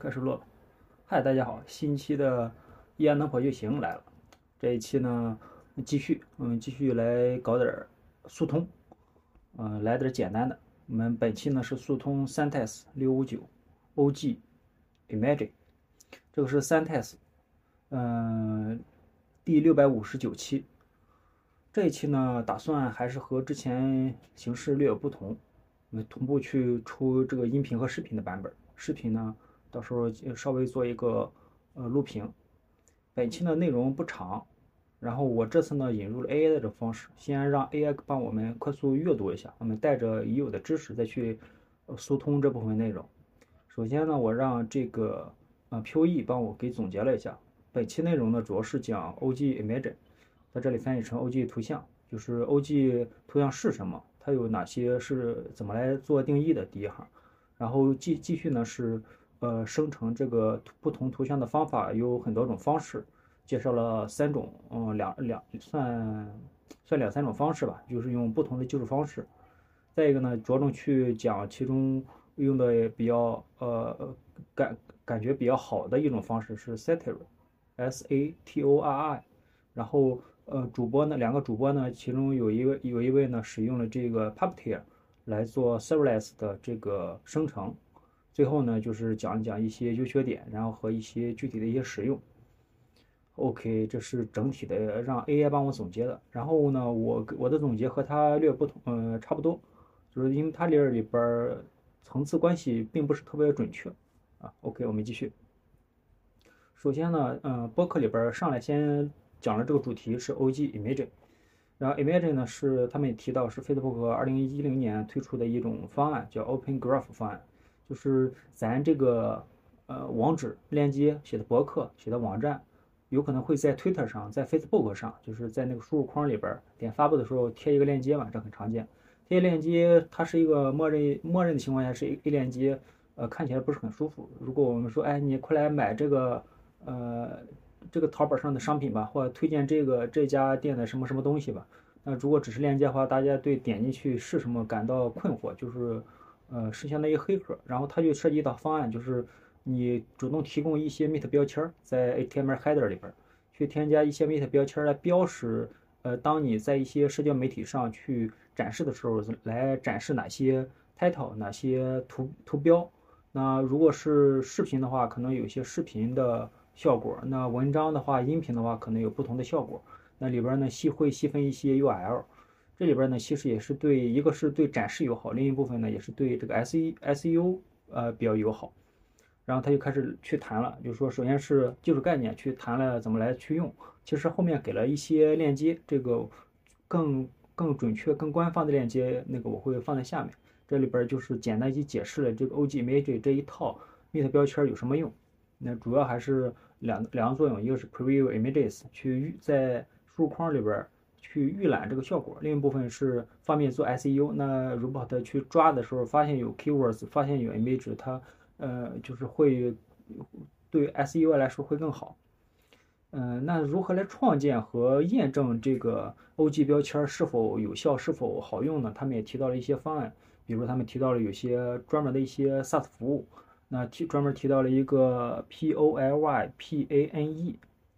开始录了。嗨，大家好，新期的一言能跑就行来了。这一期呢，继续来搞点速通，来点简单的。我们本期呢是速通 Syntax 659 OG Imagine， 这个是 Syntax， 第659期。这一期呢，打算还是和之前形式略有不同，我们同步去出这个音频和视频的版本。视频呢，到时候稍微做一个录屏。本期的内容不长，然后我这次呢引入了 AI 的这个方式，先让 AI 帮我们快速阅读一下，我们带着已有的知识再去疏通这部分内容。首先呢，我让这个POE 帮我给总结了一下。本期内容呢，主要是讲 OG Image。在这里翻译成 OG 图像，就是 OG 图像是什么，它有哪些，是怎么来做定义的，第一行。然后继续呢是生成这个不同图像的方法有很多种方式，介绍了三种，两三种方式吧，就是用不同的技术方式。再一个呢，着重去讲其中用的也比较感觉比较好的一种方式是 Satori，S-A-T-O-R-I。然后两个主播呢，其中有一位呢使用了这个 Puppeteer 来做 serverless 的这个生成。最后呢就是讲一讲一些优缺点，然后和一些具体的一些使用。OK， 这是整体的让 AI 帮我总结的。然后呢我的总结和它略不同，差不多，就是因为它里边层次关系并不是特别准确啊。OK， 我们继续。首先呢，播客里边上来先讲了这个主题是 OG Imagine， 然后 Imagine 呢是他们也提到是 Facebook 2010年推出的一种方案，叫 Open Graph 方案，就是咱这个网址链接写的博客写的网站，有可能会在 Twitter 上，在 Facebook 上，就是在那个输入框里边点发布的时候贴一个链接嘛，这很常见。贴链接它是一个默认的情况下是一链接，看起来不是很舒服。如果我们说，哎，你快来买这个淘宝上的商品吧，或者推荐这家店的什么什么东西吧。那如果只是链接的话，大家对点进去是什么感到困惑，就是是相当于黑客。然后他就设计一道方案，就是你主动提供一些 meta 标签，在 HTML header 里边去添加一些 meta 标签来标识，当你在一些社交媒体上去展示的时候，来展示哪些 title， 哪些图标。那如果是视频的话，可能有些视频的效果，那文章的话，音频的话，可能有不同的效果。那里边呢细分一些 URL， 这里边呢其实也是对，一个是对展示友好，另一部分呢也是对这个 SEO 比较友好。然后他就开始去谈了，就是说首先是技术概念去谈了怎么来去用，其实后面给了一些链接，这个更准确更官方的链接，那个我会放在下面。这里边就是简单去解释了这个 OG Image 这一套 meta 标签有什么用。那主要还是两个作用，一个是 preview images 去在输入框里边去预览这个效果，另一部分是方便做 SEO。 那如果它去抓的时候发现有 keywords， 发现有 image， 它就是会对 SEO 来说会更好。那如何来创建和验证这个 OG 标签是否有效是否好用呢？他们也提到了一些方案，比如他们提到了有些专门的一些 SaaS 服务，那专门提到了一个 Polypane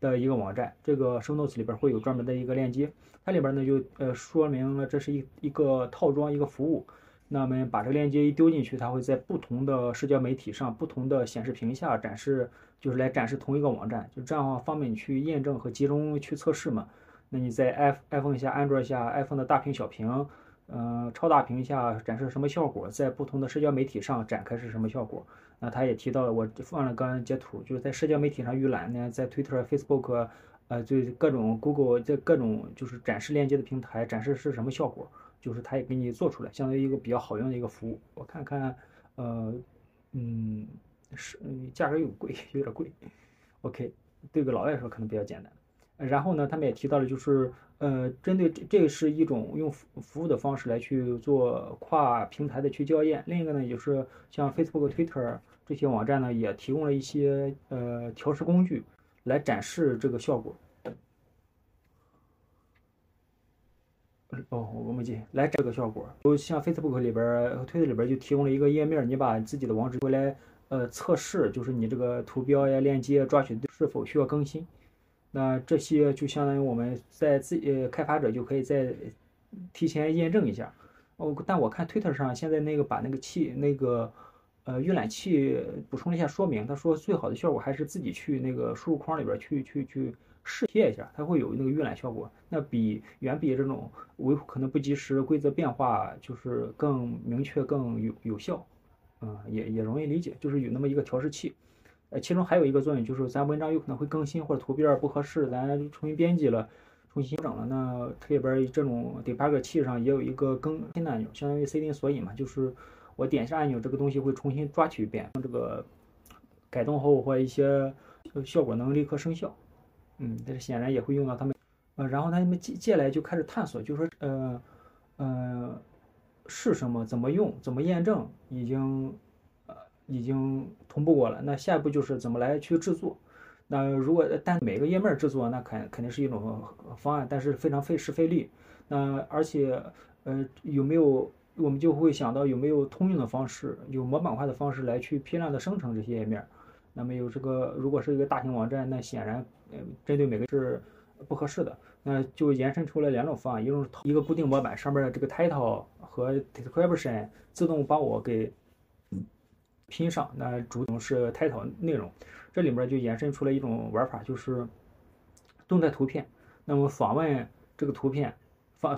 的一个网站，这个 show notes 里边会有专门的一个链接，它里边呢就说明了这是一个套装一个服务。那么把这个链接一丢进去，它会在不同的社交媒体上不同的显示屏下展示，就是来展示同一个网站，就这样方便你去验证和集中去测试嘛。那你在 iPhone 下 Android 下 iPhone 的大屏小屏超大屏下展示什么效果，在不同的社交媒体上展开是什么效果。那他也提到了，我放了刚才截图，就是在社交媒体上预览呢，在 Twitter、Facebook， 对各种 Google， 在各种就是展示链接的平台展示是什么效果，就是他也给你做出来，相当于一个比较好用的一个服务。我看看，是价格有点贵。OK， 对个老外来说可能比较简单。然后呢，他们也提到了，就是针对这是一种用服务的方式来去做跨平台的去校验。另一个呢，也就是像 Facebook、Twitter 这些网站呢，也提供了一些调试工具来展示这个效果。我们记来这个效果，就像 Facebook 里边、Twitter 里边就提供了一个页面，你把自己的网址过来测试，就是你这个图标呀、链接抓取是否需要更新。那这些就相当于我们在自己开发者就可以在提前验证一下。哦，但我看 Twitter 上现在那个把那个浏览器补充了一下说明，他说最好的效果还是自己去那个输入框里边去试贴一下，它会有那个预览效果，那远比这种维护可能不及时、规则变化就是更明确、更有效，也容易理解，就是有那么一个调试器。其中还有一个作用就是咱文章有可能会更新，或者图片不合适，咱重新编辑了、重新整了，那这里边这种 debug 器上也有一个更新的按钮，相当于 C 定索引嘛，就是我点一下按钮，这个东西会重新抓取一遍，这个改动后或一些效果能立刻生效。但是显然也会用到他们，然后他们接下来就开始探索，就说是什么、怎么用、怎么验证，已经同步过了。那下一步就是怎么来去制作。那如果但每个页面制作，那肯定是一种方案，但是非常费时费力。那而且有没有我们就会想到有没有通用的方式，有模板化的方式来去批量的生成这些页面。那么有这个，如果是一个大型网站，那显然，针对每个是不合适的，那就延伸出来两种方案，一种一个固定模板，上面的这个 title 和 description 自动帮我给拼上，那主动是 title 内容，这里面就延伸出来一种玩法，就是动态图片。那么访问这个图片，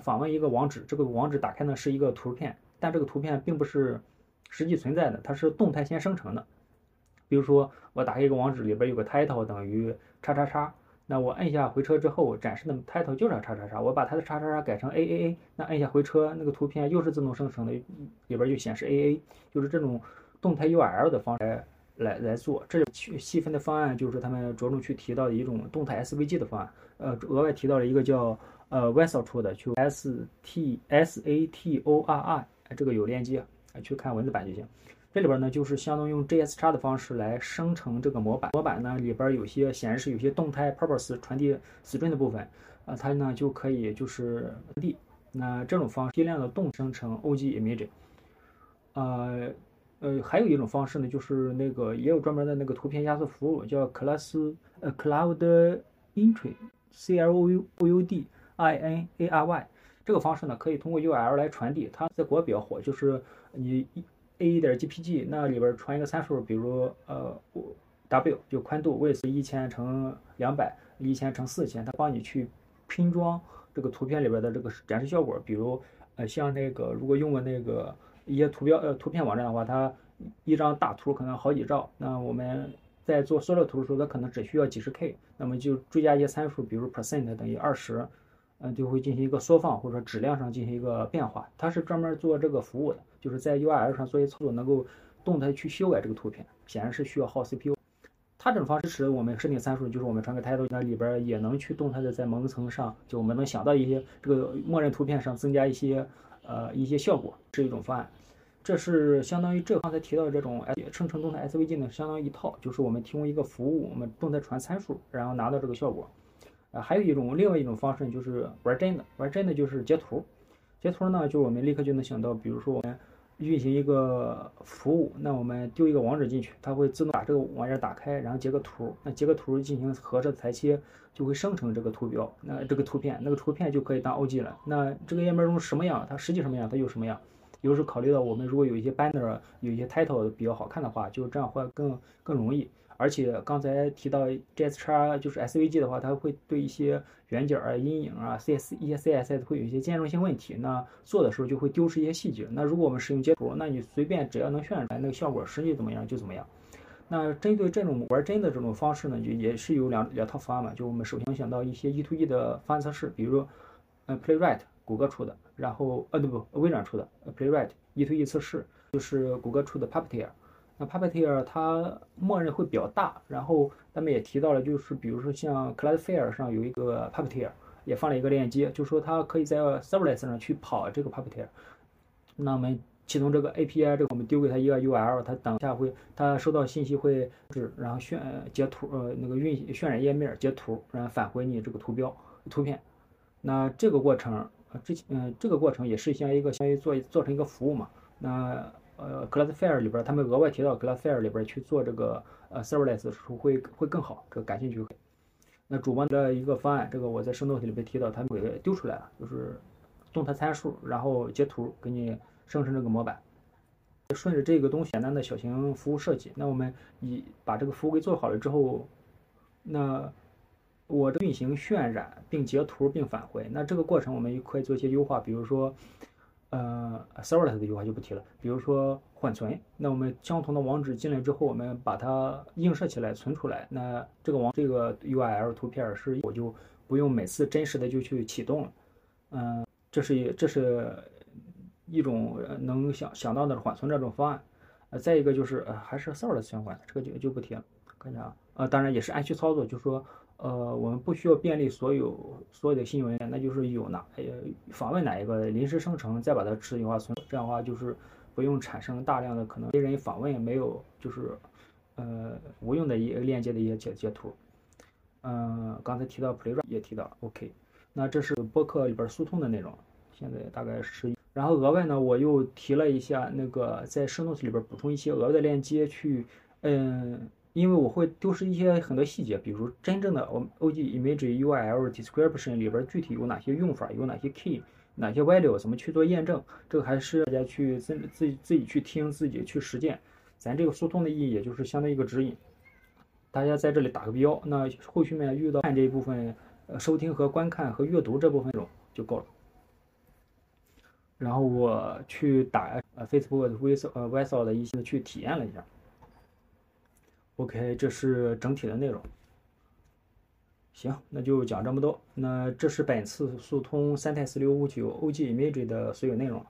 访问一个网址，这个网址打开呢是一个图片，但这个图片并不是实际存在的，它是动态先生成的。比如说，我打开一个网址，里边有个 title 等于叉叉叉，那我按一下回车之后，展示的 title 就是叉叉叉，我把它的叉叉叉改成 AAA， 那按一下回车，那个图片又是自动生成的，里边就显示 AA， 就是这种动态 URL 的方式来做。这细分的方案就是他们着重去提到的一种动态 SVG 的方案，额外提到了一个叫Vercel 出的，就 SATORR， 这个有链接，去看文字版就行。这里边呢，就是相当于用 JSX 的方式来生成这个模板。模板呢里边有些显示有些动态 purpose 传递 string 的部分，它呢就可以就是传递。那这种方式批量的动生成 OG image。还有一种方式呢，就是那个也有专门的那个图片压缩服务，叫 Cloudinary Cloudinary。这个方式呢可以通过 URL 来传递，它在国外比较火，就是你a.gpg 那里边传一个参数，比如w 就宽度 width 1000×200、1000×4000，它帮你去拼装这个图片里边的这个展示效果。比如像那个如果用过那个一些图片网站的话，它一张大图可能好几兆，那我们在做缩略图的时候，它可能只需要几十 K， 那么就追加一些参数，比如 percent 等于20，就会进行一个缩放或者质量上进行一个变化。它是专门做这个服务的，就是在 URL 上做一些操作，能够动态去修改这个图片，显然是需要耗 CPU。它这种方式使我们设定参数，就是我们传个 title， 那里边也能去动态的在门层上，就我们能想到一些这个默认图片上增加一些效果，是一种方案。这是相当于这刚才提到的这种生成动态 SVG 呢，相当于一套，就是我们提供一个服务，我们动态传参数，然后拿到这个效果。还有另外一种方式就是玩真的就是截图呢，就我们立刻就能想到，比如说我们运行一个服务，那我们丢一个网址进去，它会自动把这个网页打开，然后截个图，那截个图进行合适的裁切，就会生成这个图标，那这个图片就可以当 OG 了。那这个页面中什么样，它实际什么样，它有什么样。有时候考虑到我们如果有一些 banner 有一些 title 比较好看的话，就这样会更容易。而且刚才提到 JSX 就是 SVG 的话，它会对一些圆角啊、阴影啊、CSS 会有一些兼容性问题，那做的时候就会丢失一些细节。那如果我们使用截图，那你随便只要能渲染出来，那个效果实际怎么样就怎么样。那针对这种玩真的这种方式呢，就也是有两套方案嘛。就我们首先想到一些1:1的方案测试，比如说Playwright 谷歌出的，然后微软出的 Playwright 1:1测试，就是谷歌出的 Puppeteer。那 Puppeteer 它默认会比较大，然后咱们也提到了，就是比如说像 Cloudflare 上有一个 Puppeteer， 也放了一个链接，就说它可以在 Serverless 上去跑这个 Puppeteer。那我们启动这个 API， 这个我们丢给它一个 URL， 它等一下它收到信息会，然后截图，那个渲染页面截图，然后返回你这个图片。那这个过程也是像一个相当于做成一个服务嘛。那 Cloudflare 里边，他们额外提到 Cloudflare 里边去做这个serverless 会更好，这个感兴趣。那主播的一个方案，这个我在生动体里边提到，他们给丢出来了，就是动态参数，然后截图给你生成这个模板。顺着这个东西简单的小型服务设计，那我们把这个服务给做好了之后，那我这运行渲染并截图并返回，那这个过程我们可以做一些优化，比如说serverless 的优化就不提了，比如说缓存，那我们相同的网址进来之后，我们把它映射起来存出来，那这个 URL 图片是我就不用每次真实的就去启动了，这是一种能想到的缓存这种方案，再一个就是还是 serverless 相关的，这个就不提了，看一下当然也是按需操作，就是说我们不需要便利所有的新文件，那就是有访问哪一个临时生成，再把它自动化存，这样的话就是不用产生大量的可能别人访问没有就是无用的一个链接的一些截图。刚才提到 Playwright 也提到 OK， 那这是播客里边速通的内容，现在大概11。然后额外呢，我又提了一下那个在生动体里边补充一些额外的链接去因为我会丢失一些很多细节，比如真正的 OG image URL description 里边具体有哪些用法，有哪些 key， 哪些 value 怎么去做验证，这个还是大家去自己去听，自己去实践。咱这个速通的意义也就是相当于一个指引，大家在这里打个标，那后续面遇到看这一部分收听和观看和阅读这部分内容就够了。然后我去打Facebook Vercel 的一些去体验了一下。OK， 这是整体的内容。行，那就讲这么多。那这是本次速通 Syntax.fm 559 OG Image 的所有内容了。